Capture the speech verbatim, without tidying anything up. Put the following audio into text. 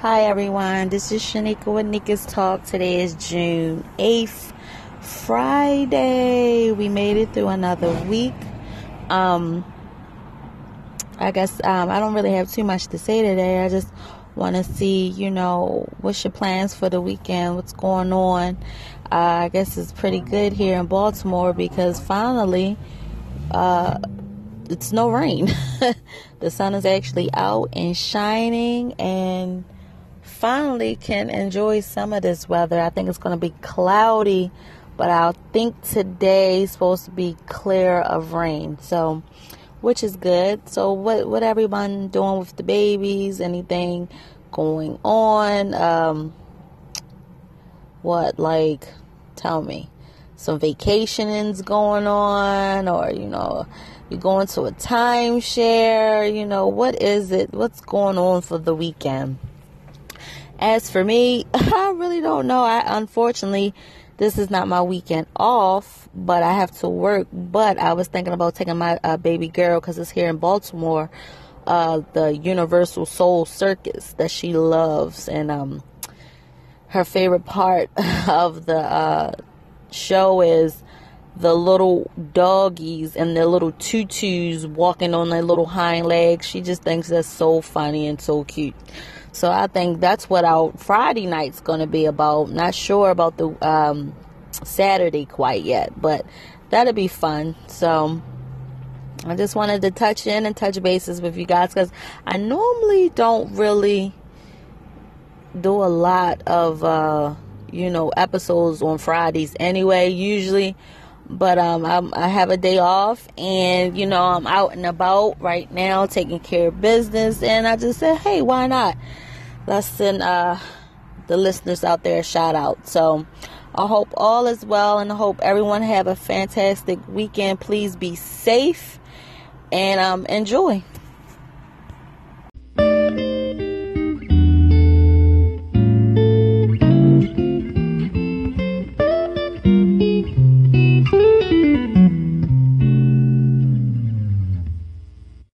Hi everyone, this is Shanika with Nika's Talk. Today is June eighth, Friday. We made it through another week. Um, I guess um, I don't really have too much to say today. I just want to see, you know, what's your plans for the weekend? What's going on? Uh, I guess it's pretty good here in Baltimore because finally uh, it's no rain. The sun is actually out and shining, and finally can enjoy some of this weather. I think it's going to be cloudy, but I think today's supposed to be clear of rain, so which is good. So what what everyone doing with the babies? Anything going on? Um, what like tell me some vacationing's going on, or you know you're going to a timeshare? You know what is it? What's going on for the weekend? As for me, I really don't know. I unfortunately, this is not my weekend off, but I have to work. But I was thinking about taking my uh, baby girl, because it's here in Baltimore, uh, the Universal Soul Circus that she loves, and um, her favorite part of the uh, show is the little doggies and their little tutus walking on their little hind legs. She just thinks that's so funny and so cute. So I think that's what our Friday night's going to be about. Not sure about the um, Saturday quite yet, but that'll be fun. So I just wanted to touch in and touch bases with you guys, because I normally don't really do a lot of, uh, you know, episodes on Fridays anyway, usually. But um, I'm, I have a day off, and, you know, I'm out and about right now taking care of business. And I just said, hey, why not? Let's send uh, the listeners out there a shout out. So I hope all is well, and I hope everyone have a fantastic weekend. Please be safe and um, enjoy.